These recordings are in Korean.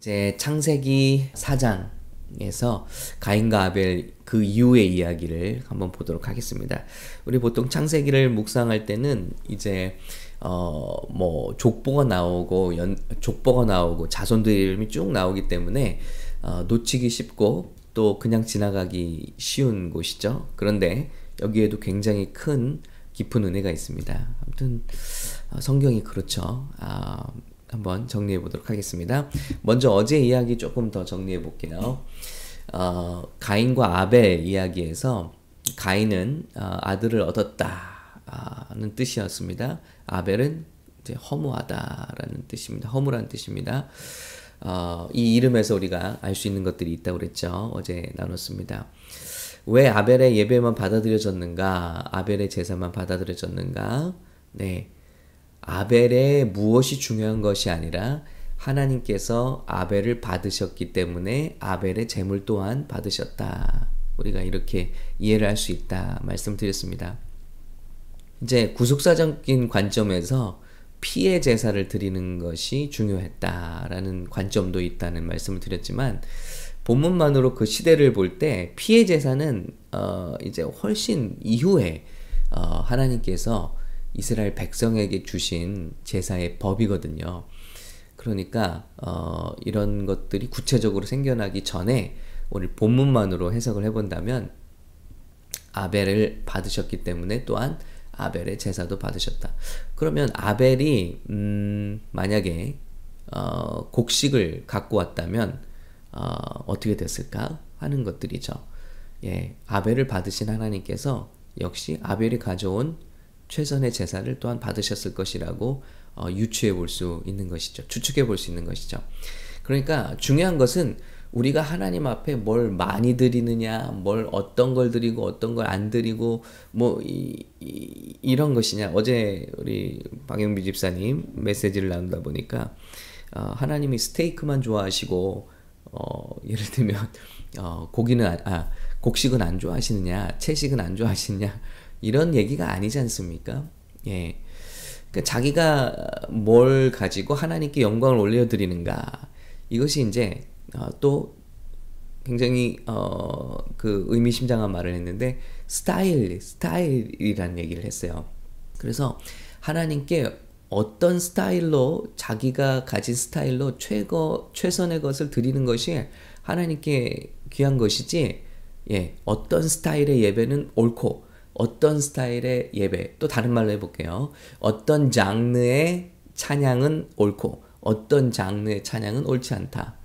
이제 창세기 4장에서 가인과 아벨 그 이후의 이야기를 한번 보도록 하겠습니다. 우리 보통 창세기를 묵상할 때는 이제 뭐 족보가 나오고 족보가 나오고 자손들 이름이 쭉 나오기 때문에 놓치기 쉽고 또 그냥 지나가기 쉬운 곳이죠. 그런데 여기에도 굉장히 큰 깊은 은혜가 있습니다. 아무튼 성경이 그렇죠. 한번 정리해 보도록 하겠습니다. 먼저 어제 이야기 조금 더 정리해 볼게요. 가인과 아벨 이야기에서 가인은 아들을 얻었다는 뜻이었습니다. 아벨은 이제 허무하다라는 뜻입니다. 허무란 뜻입니다. 이 이름에서 우리가 알 수 있는 것들이 있다고 그랬죠. 어제 나눴습니다. 왜 아벨의 예배만 받아들여졌는가? 아벨의 제사만 받아들여졌는가? 네. 아벨의 무엇이 중요한 것이 아니라 하나님께서 아벨을 받으셨기 때문에 아벨의 제물 또한 받으셨다. 우리가 이렇게 이해를 할 수 있다 말씀드렸습니다. 이제 구속사적인 관점에서 피의 제사를 드리는 것이 중요했다라는 관점도 있다는 말씀을 드렸지만 본문만으로 그 시대를 볼 때 피의 제사는 이제 훨씬 이후에 하나님께서 이스라엘 백성에게 주신 제사의 법이거든요. 그러니까 이런 것들이 구체적으로 생겨나기 전에 오늘 본문만으로 해석을 해본다면 아벨을 받으셨기 때문에 또한 아벨의 제사도 받으셨다. 그러면 아벨이 만약에 곡식을 갖고 왔다면 어떻게 됐을까 하는 것들이죠. 예, 아벨을 받으신 하나님께서 역시 아벨이 가져온 최선의 제사를 또한 받으셨을 것이라고 유추해 볼 수 있는 것이죠. 추측해 볼 수 있는 것이죠. 그러니까 중요한 것은 우리가 하나님 앞에 뭘 많이 드리느냐, 뭘 어떤 걸 드리고 어떤 걸 안 드리고 뭐 이런 것이냐. 어제 우리 박영비 집사님 메시지를 나누다 보니까 하나님이 스테이크만 좋아하시고 예를 들면 곡식은 안 좋아하시느냐, 채식은 안 좋아하시느냐. 이런 얘기가 아니지 않습니까? 예. 그러니까 자기가 뭘 가지고 하나님께 영광을 올려드리는가. 이것이 이제 또 굉장히 그 의미심장한 말을 했는데 스타일이라는 얘기를 했어요. 그래서 하나님께 어떤 스타일로 자기가 가진 스타일로 최선의 것을 드리는 것이 하나님께 귀한 것이지 예, 어떤 스타일의 예배는 옳고 어떤 스타일의 예배, 또 다른 말로 해볼게요. 어떤 장르의 찬양은 옳고 어떤 장르의 찬양은 옳지 않다.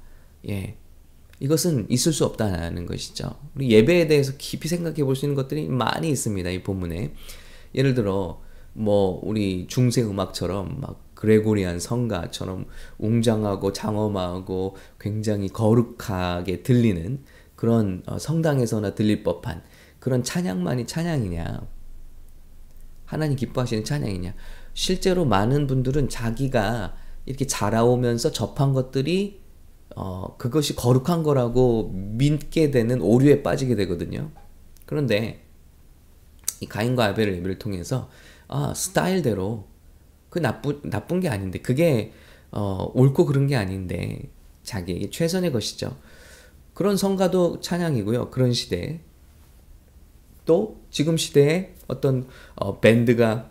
예, 이것은 있을 수 없다는 것이죠. 우리 예배에 대해서 깊이 생각해 볼 수 있는 것들이 많이 있습니다. 이 본문에 예를 들어 뭐 우리 중세 음악처럼 막 그레고리안 성가처럼 웅장하고 장엄하고 굉장히 거룩하게 들리는 그런 성당에서나 들릴 법한 그런 찬양만이 찬양이냐? 하나님 기뻐하시는 찬양이냐? 실제로 많은 분들은 자기가 이렇게 자라오면서 접한 것들이 그것이 거룩한 거라고 믿게 되는 오류에 빠지게 되거든요. 그런데 이 가인과 아벨의 예배를 통해서 스타일대로 그 나쁜 게 아닌데 그게 옳고 그런 게 아닌데 자기에게 최선의 것이죠. 그런 성가도 찬양이고요. 그런 시대에 또 지금 시대에 어떤 밴드가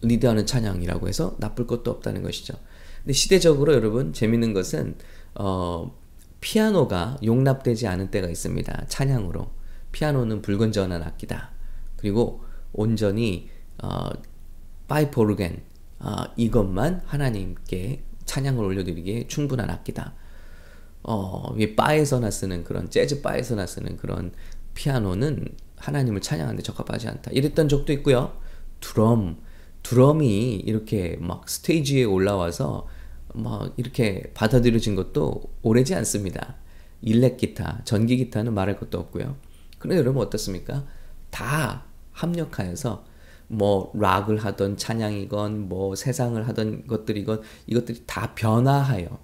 리드하는 찬양이라고 해서 나쁠 것도 없다는 것이죠. 근데 시대적으로 여러분 재밌는 것은 피아노가 용납되지 않은 때가 있습니다. 찬양으로. 피아노는 불건전한 악기다. 그리고 온전히 파이프 오르겐 이것만 하나님께 찬양을 올려드리기에 충분한 악기다. 바에서나 쓰는 그런 재즈 바에서나 쓰는 그런 피아노는 하나님을 찬양하는데 적합하지 않다. 이랬던 적도 있고요. 드럼이 이렇게 막 스테이지에 올라와서 막 이렇게 받아들여진 것도 오래지 않습니다. 일렉 기타, 전기 기타는 말할 것도 없고요. 그런데 여러분 어떻습니까? 다 합력하여서 뭐 락을 하던 찬양이건 뭐 세상을 하던 것들이건 이것들이 다 변화하여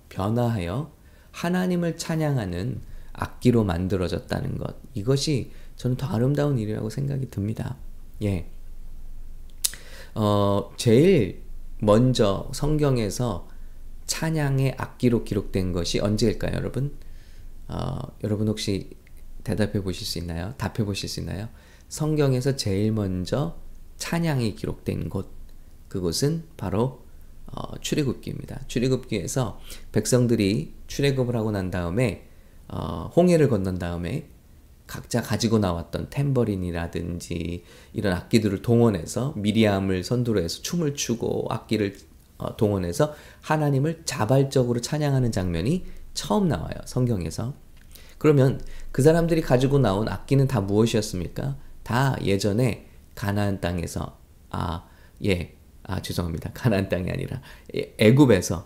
하나님을 찬양하는 악기로 만들어졌다는 것. 이것이 저는 더 아름다운 일이라고 생각이 듭니다. 예. 제일 먼저 성경에서 찬양의 악기로 기록된 것이 언제일까요, 여러분? 여러분 혹시 대답해 보실 수 있나요? 답해 보실 수 있나요? 성경에서 제일 먼저 찬양이 기록된 곳, 그곳은 바로 출애굽기입니다. 출애굽기에서 백성들이 출애굽을 하고 난 다음에 홍해를 건넌 다음에 각자 가지고 나왔던 탬버린이라든지 이런 악기들을 동원해서 미리암을 선두로 해서 춤을 추고 악기를 동원해서 하나님을 자발적으로 찬양하는 장면이 처음 나와요, 성경에서. 그러면 그 사람들이 가지고 나온 악기는 다 무엇이었습니까? 다 예전에 가나안 땅에서 가나안 땅이 아니라 애굽에서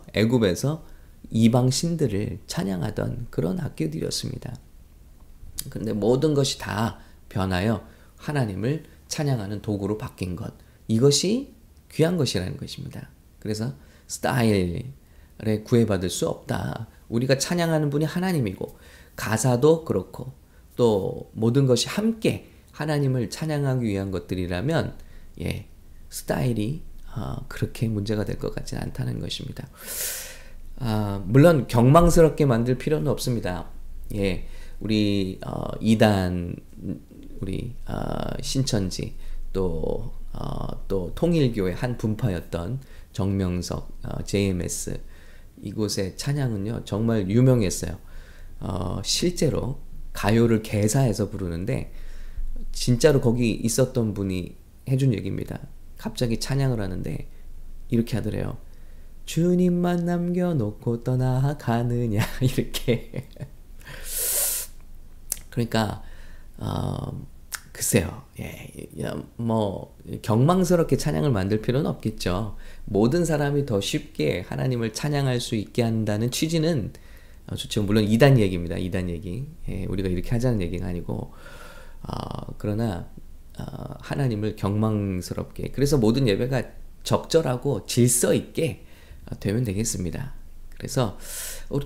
이방 신들을 찬양하던 그런 악기들이었습니다. 그런데 모든 것이 다 변하여 하나님을 찬양하는 도구로 바뀐 것, 이것이 귀한 것이라는 것입니다. 그래서 스타일에 구애받을 수 없다. 우리가 찬양하는 분이 하나님이고 가사도 그렇고 또 모든 것이 함께 하나님을 찬양하기 위한 것들이라면 스타일이 그렇게 문제가 될 것 같지는 않다는 것입니다. 물론 경망스럽게 만들 필요는 없습니다. 우리 이단, 우리 신천지 또 통일교의 한 분파였던 정명석 JMS 이곳의 찬양은요 정말 유명했어요. 실제로 가요를 개사해서 부르는데 진짜로 거기 있었던 분이 해준 얘기입니다. 갑자기 찬양을 하는데 이렇게 하더래요. 주님만 남겨놓고 떠나가느냐 이렇게. 그러니까 글쎄요, 뭐 경망스럽게 찬양을 만들 필요는 없겠죠. 모든 사람이 더 쉽게 하나님을 찬양할 수 있게 한다는 취지는 좋죠. 물론 이단 얘기입니다. 이단 얘기. 우리가 이렇게 하자는 얘기가 아니고, 그러나 하나님을 경망스럽게, 그래서 모든 예배가 적절하고 질서 있게 되면 되겠습니다. 그래서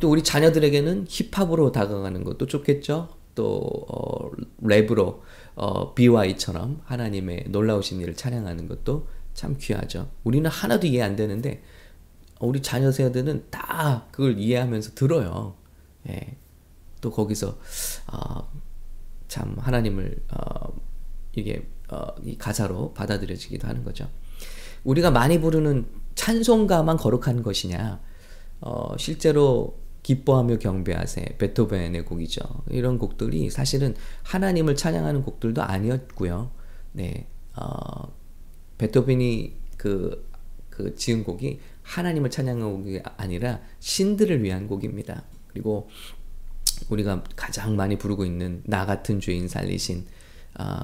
또 우리 자녀들에게는 힙합으로 다가가는 것도 좋겠죠. 또 랩으로 BY처럼 하나님의 놀라우신 일을 찬양하는 것도 참 귀하죠. 우리는 하나도 이해 안 되는데 우리 자녀 세대는 다 그걸 이해하면서 들어요. 또 거기서 참 하나님을 이 가사로 받아들여지기도 하는 거죠. 우리가 많이 부르는 찬송가만 거룩한 것이냐, 실제로 기뻐하며 경배하세, 베토벤의 곡이죠. 이런 곡들이 사실은 하나님을 찬양하는 곡들도 아니었고요. 베토벤이 그 지은 곡이 하나님을 찬양한 곡이 아니라 신들을 위한 곡입니다. 그리고 우리가 가장 많이 부르고 있는 나 같은 죄인 살리신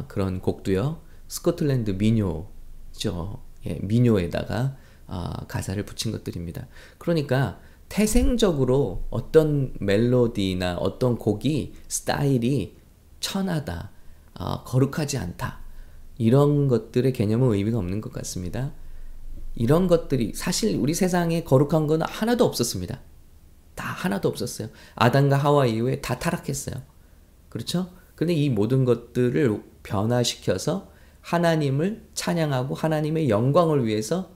그런 곡도요, 스코틀랜드 민요죠. 민요에다가 가사를 붙인 것들입니다. 그러니까 태생적으로 어떤 멜로디나 어떤 곡이 스타일이 천하다, 거룩하지 않다, 이런 것들의 개념은 의미가 없는 것 같습니다. 이런 것들이 사실 우리 세상에 거룩한 건 하나도 없었습니다. 다 하나도 없었어요. 아담과 하와 이후에 다 타락했어요. 그렇죠? 근데 이 모든 것들을 변화시켜서 하나님을 찬양하고 하나님의 영광을 위해서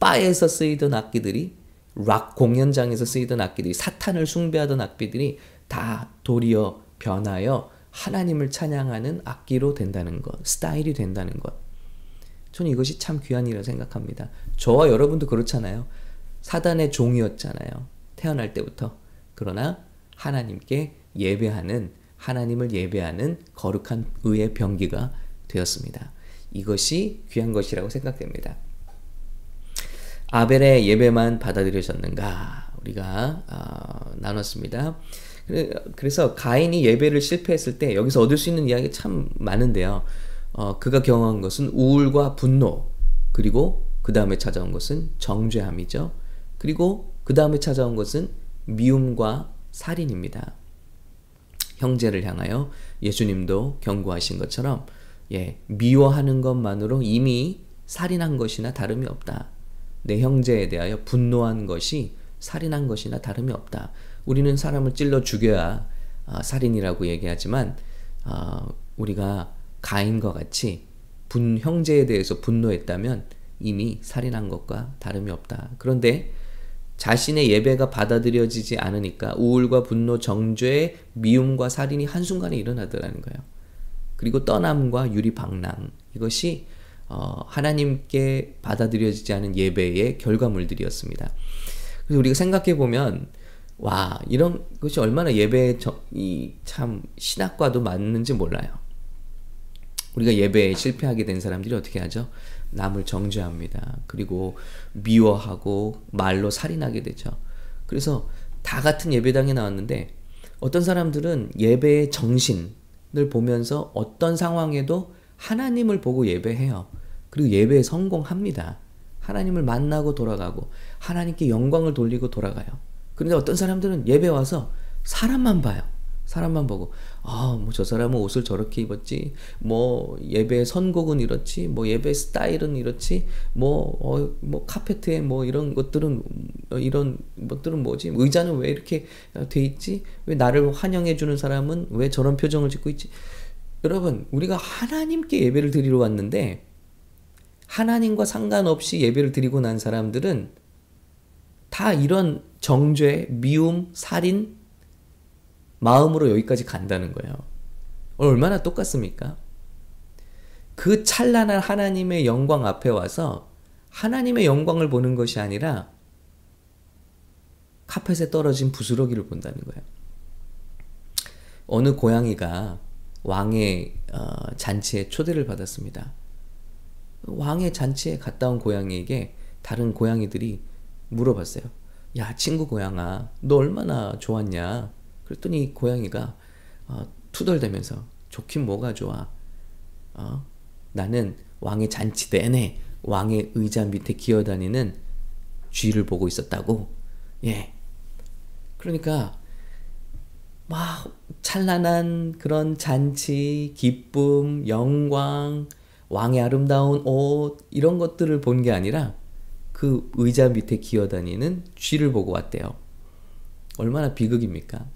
바에서 쓰이던 악기들이, 락 공연장에서 쓰이던 악기들이, 사탄을 숭배하던 악기들이 다 도리어 변하여 하나님을 찬양하는 악기로 된다는 것, 스타일이 된다는 것. 저는 이것이 참 귀한 일이라고 생각합니다. 저와 여러분도 그렇잖아요. 사단의 종이었잖아요, 태어날 때부터. 그러나 하나님께 예배하는, 하나님을 예배하는 거룩한 의의 병기가 되었습니다. 이것이 귀한 것이라고 생각됩니다. 아벨의 예배만 받아들여졌는가, 우리가 나눴습니다. 그래서 가인이 예배를 실패했을 때 여기서 얻을 수 있는 이야기 참 많은데요. 그가 경험한 것은 우울과 분노, 그리고 그 다음에 찾아온 것은 정죄함이죠. 그리고 그 다음에 찾아온 것은 미움과 살인입니다. 형제를 향하여 예수님도 경고하신 것처럼 미워하는 것만으로 이미 살인한 것이나 다름이 없다. 내 형제에 대하여 분노한 것이 살인한 것이나 다름이 없다. 우리는 사람을 찔러 죽여야 살인이라고 얘기하지만, 우리가 가인과 같이 형제에 대해서 분노했다면 이미 살인한 것과 다름이 없다. 그런데 자신의 예배가 받아들여지지 않으니까 우울과 분노, 정죄, 미움과 살인이 한순간에 일어나더라는 거예요. 그리고 떠남과 유리방랑, 이것이 하나님께 받아들여지지 않은 예배의 결과물들이었습니다. 그래서 우리가 생각해 보면 와, 이런 것이 얼마나 예배의 참 신학과도 맞는지 몰라요. 우리가 예배에 실패하게 된 사람들이 어떻게 하죠? 남을 정죄합니다. 그리고 미워하고 말로 살인하게 되죠. 그래서 다 같은 예배당에 나왔는데 어떤 사람들은 예배의 정신을 보면서 어떤 상황에도 하나님을 보고 예배해요. 그리고 예배에 성공합니다. 하나님을 만나고 돌아가고 하나님께 영광을 돌리고 돌아가요. 그런데 어떤 사람들은 예배 와서 사람만 봐요. 사람만 보고 뭐 저 사람은 옷을 저렇게 입었지, 뭐 예배의 선곡은 이렇지, 뭐 예배 스타일은 이렇지, 뭐 카페트에 뭐 이런 것들은 뭐지, 의자는 왜 이렇게 돼 있지, 왜 나를 환영해 주는 사람은 왜 저런 표정을 짓고 있지. 여러분, 우리가 하나님께 예배를 드리러 왔는데 하나님과 상관없이 예배를 드리고 난 사람들은 다 이런 정죄, 미움, 살인 마음으로 여기까지 간다는 거예요. 얼마나 똑같습니까? 그 찬란한 하나님의 영광 앞에 와서 하나님의 영광을 보는 것이 아니라 카펫에 떨어진 부스러기를 본다는 거예요. 어느 고양이가 왕의 잔치에 초대를 받았습니다. 왕의 잔치에 갔다 온 고양이에게 다른 고양이들이 물어봤어요. 야, 친구 고양아, 너 얼마나 좋았냐? 그랬더니 이 고양이가 투덜대면서 좋긴 뭐가 좋아, 나는 왕의 잔치 내내 왕의 의자 밑에 기어다니는 쥐를 보고 있었다고. 예. 그러니까 막 찬란한 그런 잔치, 기쁨, 영광, 왕의 아름다운 옷, 이런 것들을 본 게 아니라 그 의자 밑에 기어다니는 쥐를 보고 왔대요. 얼마나 비극입니까?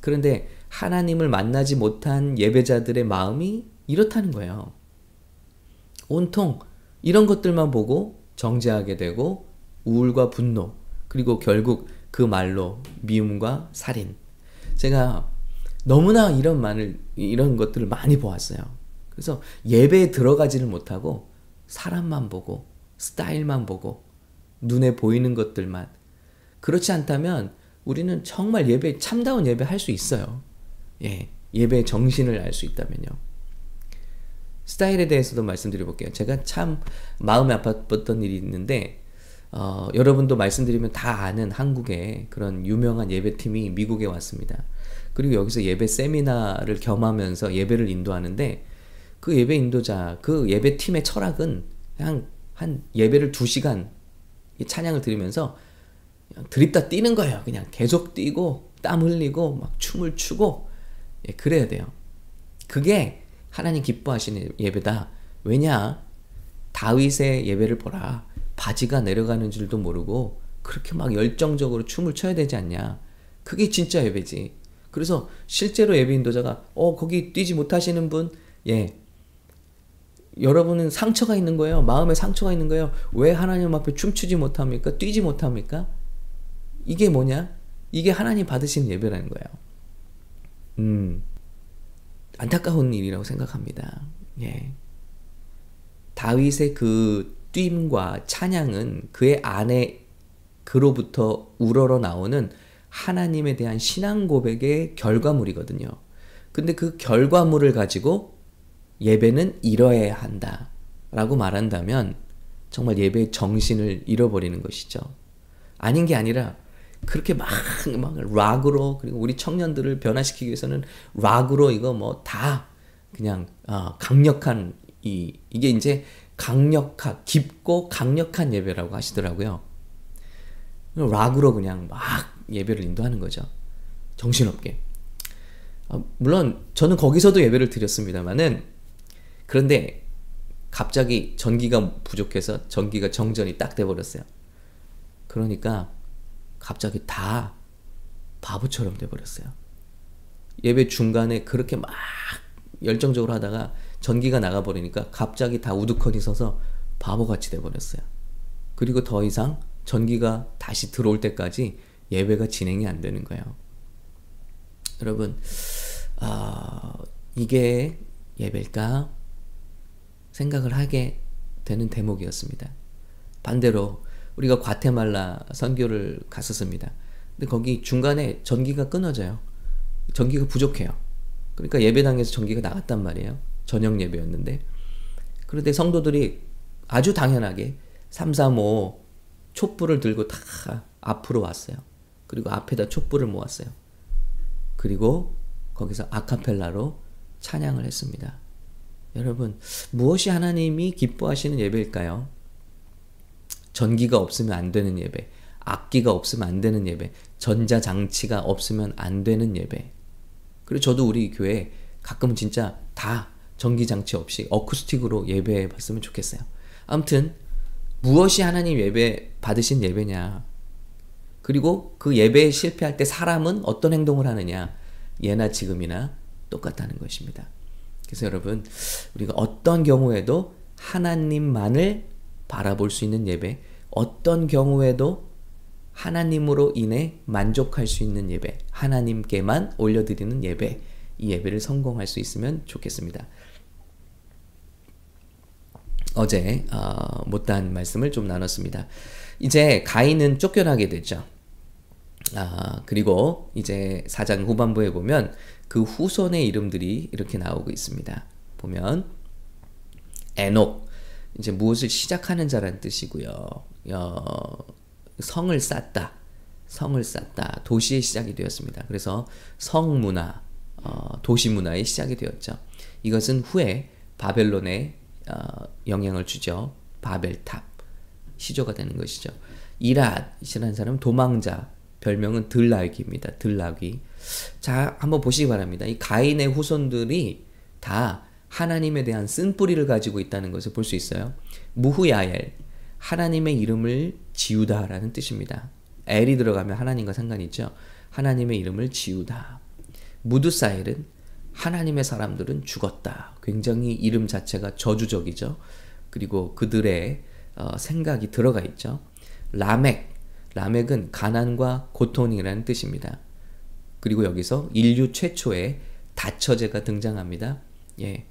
그런데 하나님을 만나지 못한 예배자들의 마음이 이렇다는 거예요. 온통 이런 것들만 보고 정죄하게 되고 우울과 분노, 그리고 결국 그 말로 미움과 살인. 제가 너무나 이런 것들을 많이 보았어요. 그래서 예배에 들어가지를 못하고 사람만 보고 스타일만 보고 눈에 보이는 것들만. 그렇지 않다면 우리는 정말 예배, 참다운 예배 할 수 있어요. 예, 예배의 정신을 알 수 있다면요. 스타일에 대해서도 말씀드려 볼게요. 제가 참 마음이 아팠던 일이 있는데 여러분도 말씀드리면 다 아는 한국의 그런 유명한 예배팀이 미국에 왔습니다. 그리고 여기서 예배 세미나를 겸하면서 예배를 인도하는데 그 예배 인도자, 그 예배팀의 철학은 그냥 한 예배를 2시간 찬양을 들으면서 드립다 뛰는 거예요. 그냥 계속 뛰고 땀 흘리고 막 춤을 추고. 예, 그래야 돼요. 그게 하나님 기뻐하시는 예배다. 왜냐, 다윗의 예배를 보라. 바지가 내려가는 줄도 모르고 그렇게 막 열정적으로 춤을 춰야 되지 않냐. 그게 진짜 예배지. 그래서 실제로 예배 인도자가 거기 뛰지 못하시는 분, 예, 여러분은 상처가 있는 거예요. 마음에 상처가 있는 거예요. 왜 하나님 앞에 춤추지 못합니까? 뛰지 못합니까? 이게 뭐냐? 이게 하나님 받으신 예배라는 거예요. 안타까운 일이라고 생각합니다. 예. 다윗의 그 쉼과 찬양은 그의 안에 그로부터 우러러 나오는 하나님에 대한 신앙 고백의 결과물이거든요. 근데 그 결과물을 가지고 예배는 잃어야 한다 라고 말한다면 정말 예배의 정신을 잃어버리는 것이죠. 아닌 게 아니라 그렇게 막 락으로, 그리고 우리 청년들을 변화시키기 위해서는 락으로 이거 뭐 다 그냥 강력한 이게 이제 깊고 강력한 예배라고 하시더라고요. 락으로 그냥 막 예배를 인도하는 거죠. 정신없게. 물론 저는 거기서도 예배를 드렸습니다만은, 그런데 갑자기 전기가 부족해서 전기가 정전이 딱 돼버렸어요. 그러니까 갑자기 다 바보처럼 돼버렸어요. 예배 중간에 그렇게 막 열정적으로 하다가 전기가 나가버리니까 갑자기 다 우두커니 서서 바보같이 돼버렸어요. 그리고 더 이상 전기가 다시 들어올 때까지 예배가 진행이 안 되는 거예요. 여러분, 이게 예배일까 생각을 하게 되는 대목이었습니다. 반대로 우리가 과테말라 선교를 갔었습니다. 근데 거기 중간에 전기가 끊어져요. 전기가 부족해요. 그러니까 예배당에서 전기가 나갔단 말이에요. 저녁 예배였는데, 그런데 성도들이 아주 당연하게 335 촛불을 들고 다 앞으로 왔어요. 그리고 앞에다 촛불을 모았어요. 그리고 거기서 아카펠라로 찬양을 했습니다. 여러분, 무엇이 하나님이 기뻐하시는 예배일까요? 전기가 없으면 안 되는 예배, 악기가 없으면 안 되는 예배, 전자장치가 없으면 안 되는 예배. 그리고 저도 우리 교회 가끔은 진짜 다 전기장치 없이 어쿠스틱으로 예배해 봤으면 좋겠어요. 아무튼 무엇이 하나님 예배 받으신 예배냐, 그리고 그 예배에 실패할 때 사람은 어떤 행동을 하느냐, 예나 지금이나 똑같다는 것입니다. 그래서 여러분, 우리가 어떤 경우에도 하나님만을 바라볼 수 있는 예배, 어떤 경우에도 하나님으로 인해 만족할 수 있는 예배, 하나님께만 올려드리는 예배, 이 예배를 성공할 수 있으면 좋겠습니다. 어제 못다한 말씀을 좀 나눴습니다. 이제 가인은 쫓겨나게 됐죠. 그리고 이제 4장 후반부에 보면 그 후손의 이름들이 이렇게 나오고 있습니다. 보면 에녹, 이제 무엇을 시작하는 자란 뜻이고요. 성을 쌓다, 도시의 시작이 되었습니다. 그래서 성문화, 도시문화의 시작이 되었죠. 이것은 후에 바벨론에 영향을 주죠. 바벨탑, 시조가 되는 것이죠. 이랏이라는 사람은 도망자, 별명은 들락이입니다. 들락이. 자, 한번 보시기 바랍니다. 이 가인의 후손들이 다 하나님에 대한 쓴뿌리를 가지고 있다는 것을 볼 수 있어요. 무후야엘, 하나님의 이름을 지우다 라는 뜻입니다. 엘이 들어가면 하나님과 상관이 있죠. 하나님의 이름을 지우다. 무드사일은 하나님의 사람들은 죽었다. 굉장히 이름 자체가 저주적이죠. 그리고 그들의 생각이 들어가 있죠. 라멕은 가난과 고통이라는 뜻입니다. 그리고 여기서 인류 최초의 다처제가 등장합니다. 예,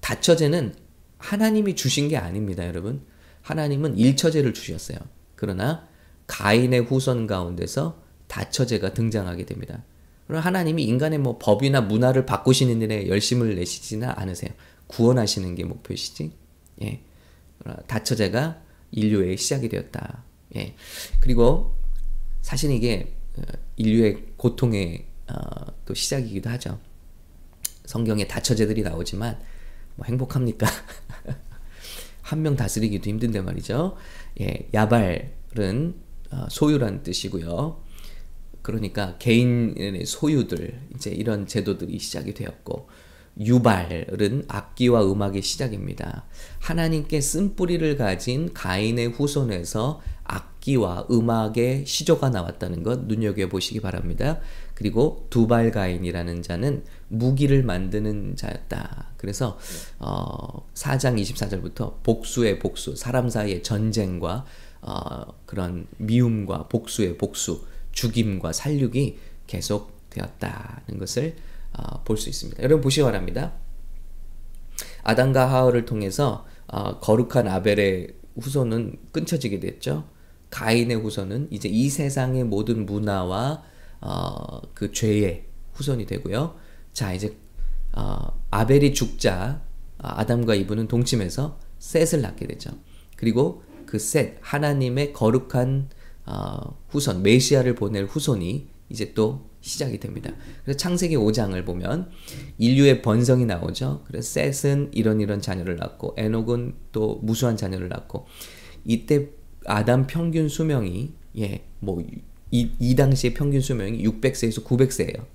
다처제는 하나님이 주신 게 아닙니다, 여러분. 하나님은 일처제를 주셨어요. 그러나 가인의 후손 가운데서 다처제가 등장하게 됩니다. 그럼 하나님이 인간의 뭐 법이나 문화를 바꾸시는 일에 열심을 내시지는 않으세요. 구원하시는 게 목표시지. 예, 다처제가 인류의 시작이 되었다. 예, 그리고 사실 이게 인류의 고통의 또 시작이기도 하죠. 성경에 다처제들이 나오지만 뭐 행복합니까? 한 명 다스리기도 힘든데 말이죠. 예, 야발은 소유란 뜻이고요. 그러니까 개인의 소유들, 이제 이런 제도들이 시작이 되었고, 유발은 악기와 음악의 시작입니다. 하나님께 쓴뿌리를 가진 가인의 후손에서 악기와 음악의 시조가 나왔다는 것 눈여겨보시기 바랍니다. 그리고 두발가인이라는 자는 무기를 만드는 자였다. 그래서 4장 24절부터 복수의 복수, 사람 사이의 전쟁과 그런 미움과 복수의 복수, 죽임과 살육이 계속되었다는 것을 볼 수 있습니다. 여러분 보시기 바랍니다. 아담과 하와를 통해서 거룩한 아벨의 후손은 끊쳐지게 됐죠. 가인의 후손은 이제 이 세상의 모든 문화와 그 죄의 후손이 되고요. 자, 이제 아벨이 죽자 아담과 이브는 동침해서 셋을 낳게 되죠. 그리고 그 셋, 하나님의 거룩한 후손, 메시아를 보낼 후손이 이제 또 시작이 됩니다. 그래서 창세기 5장을 보면 인류의 번성이 나오죠. 그래서 셋은 이런 자녀를 낳고, 에녹은 또 무수한 자녀를 낳고, 이때 아담 평균 수명이 이 당시의 평균 수명이 600세에서 900세예요.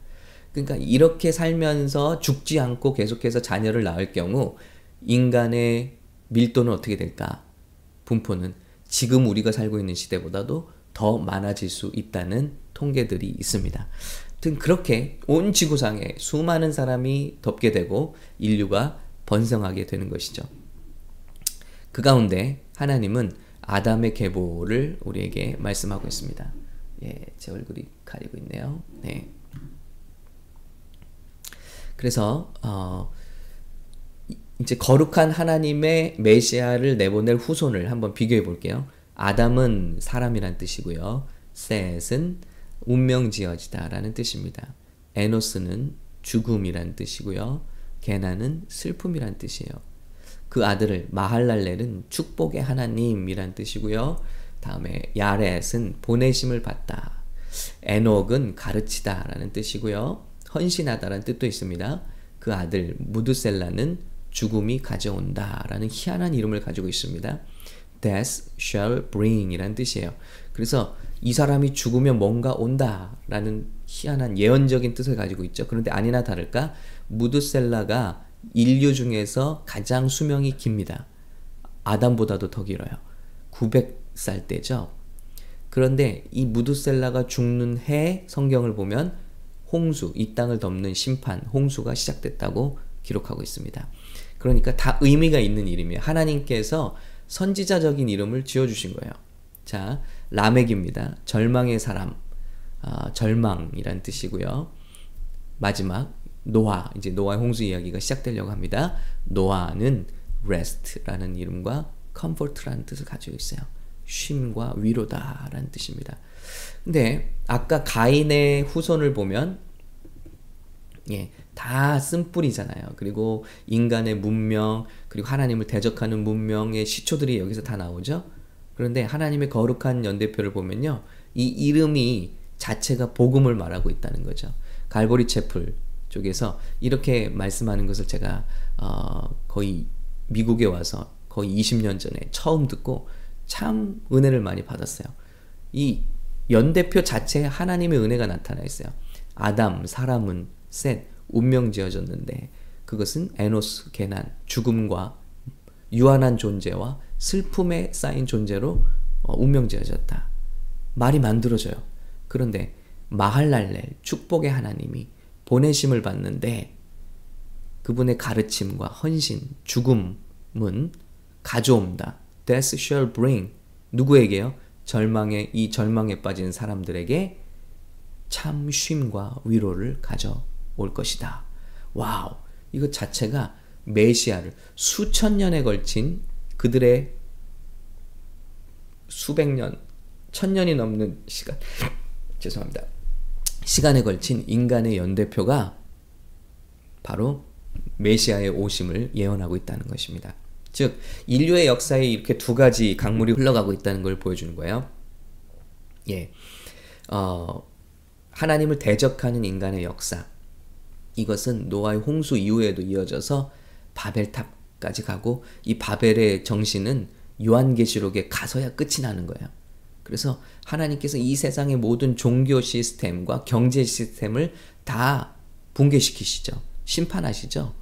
그러니까 이렇게 살면서 죽지 않고 계속해서 자녀를 낳을 경우 인간의 밀도는 어떻게 될까? 분포는 지금 우리가 살고 있는 시대보다도 더 많아질 수 있다는 통계들이 있습니다. 아무튼 그렇게 온 지구상에 수많은 사람이 덮게 되고 인류가 번성하게 되는 것이죠. 그 가운데 하나님은 아담의 계보를 우리에게 말씀하고 있습니다. 예, 제 얼굴이 가리고 있네요. 네. 그래서 이제 거룩한 하나님의 메시아를 내보낼 후손을 한번 비교해 볼게요. 아담은 사람이란 뜻이고요. 셋은 운명지어지다 라는 뜻입니다. 에노스는 죽음이란 뜻이고요. 게나는 슬픔이란 뜻이에요. 그 아들을 마할랄렐은 축복의 하나님이란 뜻이고요. 다음에 야렛은 보내심을 받다. 에녹은 가르치다 라는 뜻이고요. 헌신하다 라는 뜻도 있습니다. 그 아들 무드셀라는 죽음이 가져온다 라는 희한한 이름을 가지고 있습니다. Death shall bring 이란 뜻이에요. 그래서 이 사람이 죽으면 뭔가 온다 라는 희한한 예언적인 뜻을 가지고 있죠. 그런데 아니나 다를까 무드셀라가 인류 중에서 가장 수명이 깁니다. 아담보다도 더 길어요. 900살 때죠. 그런데 이 무드셀라가 죽는 해 성경을 보면 홍수, 이 땅을 덮는 심판, 홍수가 시작됐다고 기록하고 있습니다. 그러니까 다 의미가 있는 이름이에요. 하나님께서 선지자적인 이름을 지어주신 거예요. 자, 라멕입니다. 절망의 사람, 절망이란 뜻이고요. 마지막 노아, 이제 노아의 홍수 이야기가 시작되려고 합니다. 노아는 rest라는 이름과 comfort라는 뜻을 가지고 있어요. 쉼과 위로다 라는 뜻입니다. 근데 아까 가인의 후손을 보면 예, 다 쓴뿌리잖아요. 그리고 인간의 문명, 그리고 하나님을 대적하는 문명의 시초들이 여기서 다 나오죠. 그런데 하나님의 거룩한 연대표를 보면요, 이 이름이 자체가 복음을 말하고 있다는 거죠. 갈보리 채플 쪽에서 이렇게 말씀하는 것을 제가 거의 미국에 와서 거의 20년 전에 처음 듣고 참 은혜를 많이 받았어요. 이 연대표 자체에 하나님의 은혜가 나타나 있어요. 아담, 사람은 셋, 운명 지어졌는데 그것은 에노스, 게난, 죽음과 유한한 존재와 슬픔에 쌓인 존재로 운명 지어졌다. 말이 만들어져요. 그런데 마할랄렐, 축복의 하나님이 보내심을 받는데 그분의 가르침과 헌신, 죽음은 가져온다. Death shall bring. 누구에게요? 이 절망에 빠진 사람들에게 참 쉼과 위로를 가져올 것이다. 와우, 이거 자체가 메시아를 수천 년에 걸친 그들의 수백 년, 천 년이 넘는 시간 죄송합니다. 시간에 걸친 인간의 연대표가 바로 메시아의 오심을 예언하고 있다는 것입니다. 즉 인류의 역사에 이렇게 두 가지 강물이 흘러가고 있다는 걸 보여주는 거예요. 예, 하나님을 대적하는 인간의 역사, 이것은 노아의 홍수 이후에도 이어져서 바벨탑까지 가고 이 바벨의 정신은 요한계시록에 가서야 끝이 나는 거예요. 그래서 하나님께서 이 세상의 모든 종교 시스템과 경제 시스템을 다 붕괴시키시죠. 심판하시죠.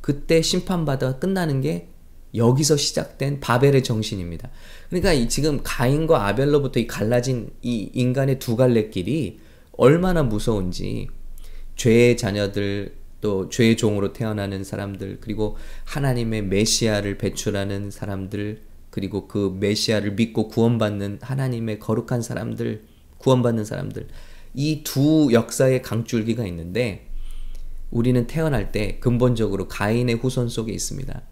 그때 심판받아 끝나는 게 여기서 시작된 바벨의 정신입니다. 그러니까 이 지금 가인과 아벨로부터 이 갈라진 이 인간의 두 갈래 길이 얼마나 무서운지, 죄의 자녀들, 또 죄의 종으로 태어나는 사람들, 그리고 하나님의 메시아를 배출하는 사람들, 그리고 그 메시아를 믿고 구원받는 하나님의 거룩한 사람들, 구원받는 사람들, 이 두 역사의 강줄기가 있는데 우리는 태어날 때 근본적으로 가인의 후손 속에 있습니다.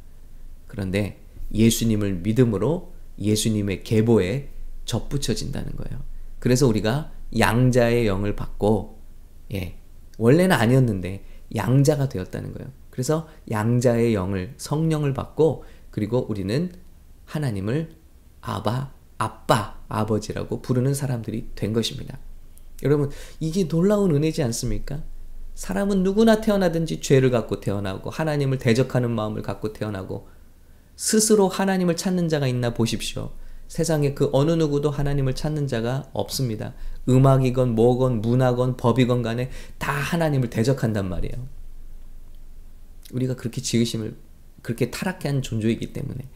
그런데 예수님을 믿음으로 예수님의 계보에 접붙여진다는 거예요. 그래서 우리가 양자의 영을 받고, 예, 원래는 아니었는데 양자가 되었다는 거예요. 그래서 양자의 영을, 성령을 받고, 그리고 우리는 하나님을 아빠, 아버지라고 부르는 사람들이 된 것입니다. 여러분, 이게 놀라운 은혜지 않습니까? 사람은 누구나 태어나든지 죄를 갖고 태어나고 하나님을 대적하는 마음을 갖고 태어나고, 스스로 하나님을 찾는 자가 있나 보십시오. 세상에 그 어느 누구도 하나님을 찾는 자가 없습니다. 음악이건 뭐건 문화건 법이건 간에 다 하나님을 대적한단 말이에요. 우리가 그렇게 지으심을, 그렇게 타락해 한 존재이기 때문에.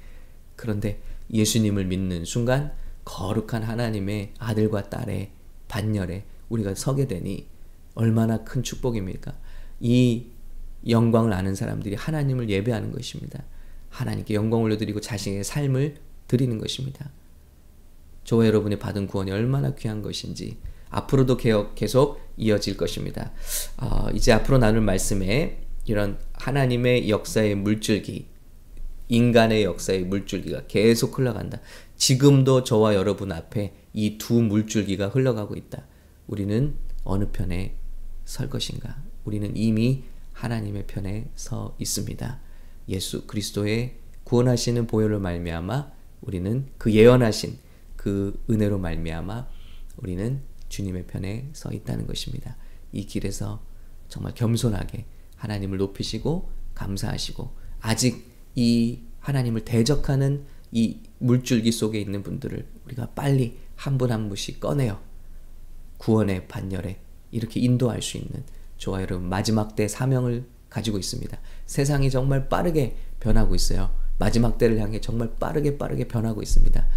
그런데 예수님을 믿는 순간 거룩한 하나님의 아들과 딸의 반열에 우리가 서게 되니 얼마나 큰 축복입니까? 이 영광을 아는 사람들이 하나님을 예배하는 것입니다. 하나님께 영광 올려드리고 자신의 삶을 드리는 것입니다. 저와 여러분이 받은 구원이 얼마나 귀한 것인지 앞으로도 계속 이어질 것입니다. 이제 앞으로 나눌 말씀에 이런 하나님의 역사의 물줄기, 인간의 역사의 물줄기가 계속 흘러간다. 지금도 저와 여러분 앞에 이 두 물줄기가 흘러가고 있다. 우리는 어느 편에 설 것인가? 우리는 이미 하나님의 편에 서 있습니다. 예수 그리스도의 구원하시는 보혈로 말미암아 우리는 그 예언하신 그 은혜로 말미암아 우리는 주님의 편에 서 있다는 것입니다. 이 길에서 정말 겸손하게 하나님을 높이시고 감사하시고 아직 이 하나님을 대적하는 이 물줄기 속에 있는 분들을 우리가 빨리 한 분 한 분씩 꺼내어 구원의 반열에 이렇게 인도할 수 있는 저와 여러분 마지막 때 사명을 가지고 있습니다. 세상이 정말 빠르게 변하고 있어요. 마지막 때를 향해 정말 빠르게 변하고 있습니다.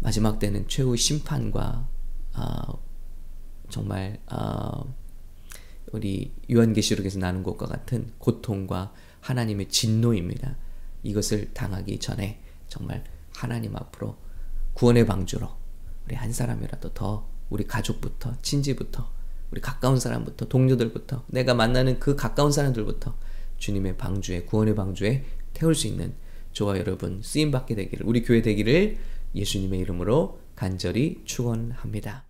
마지막 때는 최후 심판과 우리 요한계시록에서 나눈 것과 같은 고통과 하나님의 진노입니다. 이것을 당하기 전에 정말 하나님 앞으로 구원의 방주로 우리 한 사람이라도 더, 우리 가족부터, 친지부터, 우리 가까운 사람부터, 동료들부터, 내가 만나는 그 가까운 사람들부터 주님의 방주에, 구원의 방주에 태울 수 있는 저와 여러분 쓰임받게 되기를, 우리 교회 되기를 예수님의 이름으로 간절히 축원합니다.